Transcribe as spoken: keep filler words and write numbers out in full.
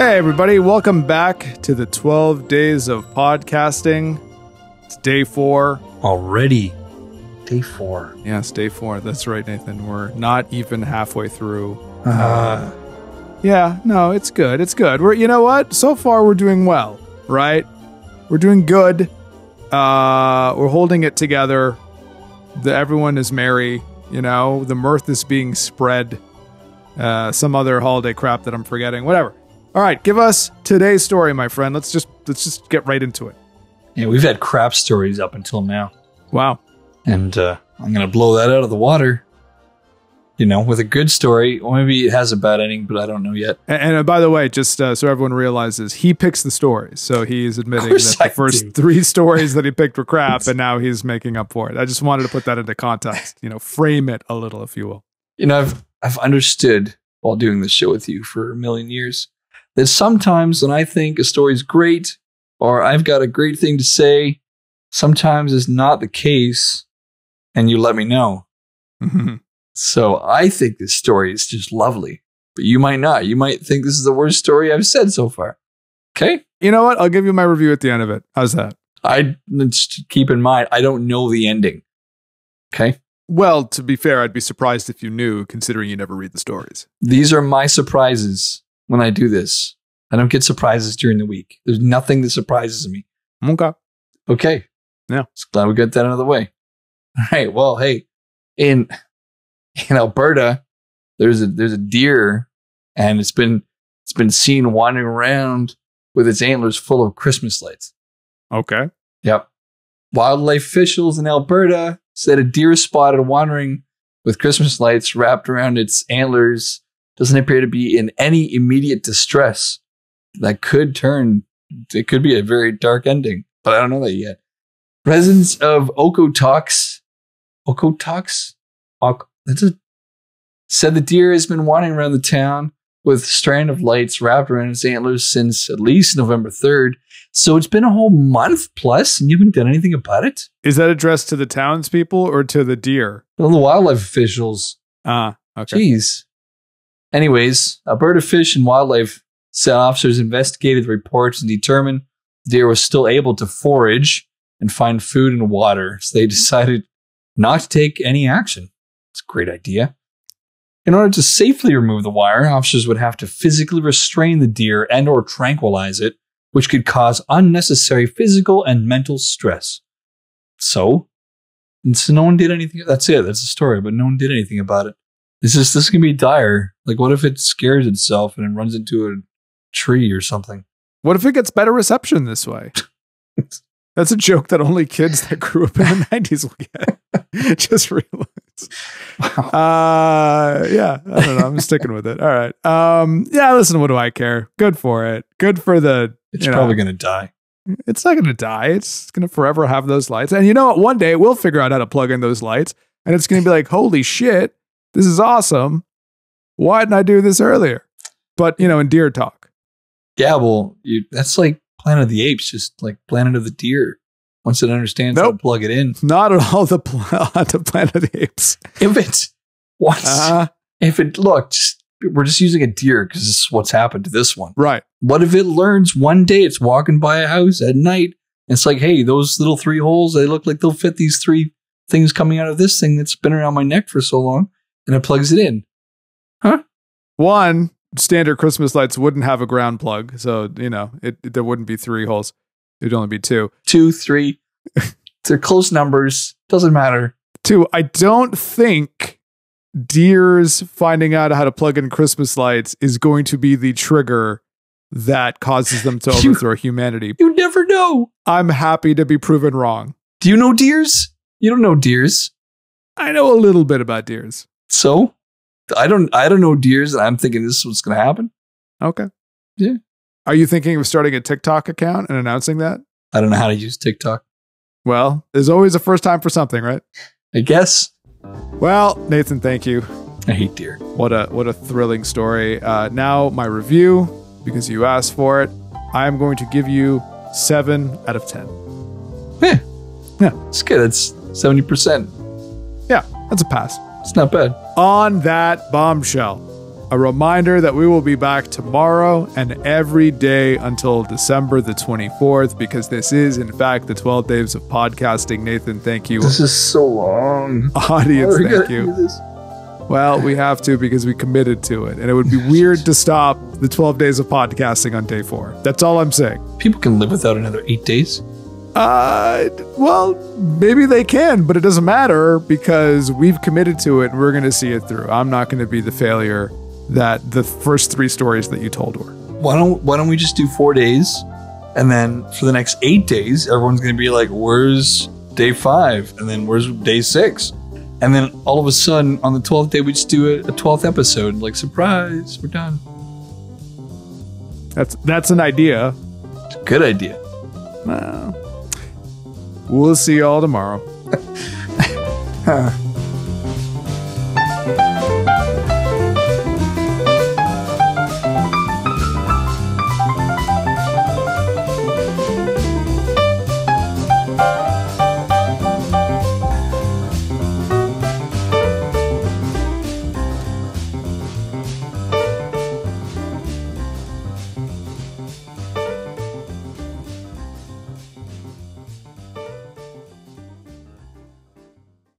Hey everybody, welcome back to the twelve days of podcasting. It's day four. Already. Day four. Yeah, it's day four. That's right, Nathan. We're not even halfway through. Uh, uh, yeah, no, it's good. It's good. We're, you know what? So far we're doing well, right? We're doing good. Uh, we're holding it together. The, everyone is merry, you know, the mirth is being spread. Uh, some other holiday crap that I'm forgetting, whatever. All right, give us today's story, my friend. Let's just let's just get right into it. Yeah, we've had crap stories up until now. Wow. And uh, I'm going to blow that out of the water, you know, with a good story. Or maybe it has a bad ending, but I don't know yet. And, and uh, by the way, just uh, so everyone realizes, he picks the stories. So he's admitting that I the first do. three stories that he picked were crap, and now he's making up for it. I just wanted to put that into context, you know, frame it a little, if you will. You know, I've I've understood while doing this show with you for a million years that sometimes when I think a story's great or I've got a great thing to say, sometimes it's not the case, and you let me know. Mm-hmm. So I think this story is just lovely, but you might not. You might think this is the worst story I've said so far. Okay? You know what? I'll give you my review at the end of it. How's that? I just keep in mind, I don't know the ending. Okay? Well, to be fair, I'd be surprised if you knew, considering you never read the stories. These are my surprises when I do this. I don't get surprises during the week. There's nothing that surprises me. Okay. Okay. Yeah. Just glad we got that out of the way. All right. Well, hey, in in Alberta, there's a there's a deer, and it's been it's been seen wandering around with its antlers full of Christmas lights. Okay. Yep. Wildlife officials in Alberta said a deer spotted wandering with Christmas lights wrapped around its antlers doesn't appear to be in any immediate distress. That could turn, it could be a very dark ending, but I don't know that yet. Residents of Okotoks, Okotoks, ok, that's a, said the deer has been wandering around the town with a strand of lights wrapped around its antlers since at least November third. So it's been a whole month plus, and you haven't done anything about it? Is that addressed to the townspeople or to the deer? Well, the wildlife officials. Ah, uh, okay. Jeez. Anyways, Alberta Fish and Wildlife said officers investigated the reports and determined the deer was still able to forage and find food and water. So they decided not to take any action. It's a great idea. In order to safely remove the wire, officers would have to physically restrain the deer and or tranquilize it, which could cause unnecessary physical and mental stress. So, and so no one did anything. That's it. That's the story. But no one did anything about it. This is this can be dire. Like, what if it scares itself and it runs into a tree or something? What if it gets better reception this way? That's a joke that only kids that grew up in the nineties will get. Just realized. Wow. Uh, yeah, I don't know. I'm sticking with it. All right. Um, yeah, listen, what do I care? Good for it. Good for the... It's probably going to die. It's not going to die. It's going to forever have those lights. And you know what? One day we'll figure out how to plug in those lights. And it's going to be like, holy shit, this is awesome. Why didn't I do this earlier? But, you know, in deer talk. Yeah, well, you, that's like Planet of the Apes, just like Planet of the Deer. Once it understands nope. how to plug it in. Not at all the, pl- the Planet of the Apes. If it, once, uh, if it, look, just, we're just using a deer because this is what's happened to this one. Right. What if it learns one day it's walking by a house at night, and it's like, hey, those little three holes, they look like they'll fit these three things coming out of this thing that's been around my neck for so long, and it plugs it in. Huh? One, standard Christmas lights wouldn't have a ground plug, so, you know, it, it there wouldn't be three holes. It'd only be two. Two, three. They're close numbers. Doesn't matter. Two, I don't think deers finding out how to plug in Christmas lights is going to be the trigger that causes them to overthrow you, humanity. You never know. I'm happy to be proven wrong. Do you know deers? You don't know deers. I know a little bit about deers. So? I don't I don't know deers, and I'm thinking this is what's going to happen. Okay. Yeah. Are you thinking of starting a TikTok account and announcing that? I don't know how to use TikTok. Well, there's always a first time for something, right? I guess. Well, Nathan, thank you. I hate deer. What a what a thrilling story. Uh, now my review, because you asked for it, I'm going to give you seven out of ten. Yeah. Yeah. It's good. It's seventy percent. Yeah, that's a pass. It's not bad. On that bombshell, A reminder that we will be back tomorrow and every day until December the twenty-fourth, because this is, in fact, the twelve days of podcasting. Nathan, thank you. This is so long. Audience, thank you. Well, we have to, because we committed to it. And it would be weird to stop the twelve days of podcasting on day four. That's all I'm saying. People can live without another eight days. Uh, well, maybe they can, but it doesn't matter because we've committed to it and we're going to see it through. I'm not going to be the failure that the first three stories that you told were. Why don't, why don't we just do four days? And then for the next eight days, everyone's going to be like, where's day five? And then where's day six? And then all of a sudden, on the twelfth day, we just do a, a twelfth episode. Like, surprise, we're done. That's that's an idea. It's a good idea. Well, we'll see you all tomorrow.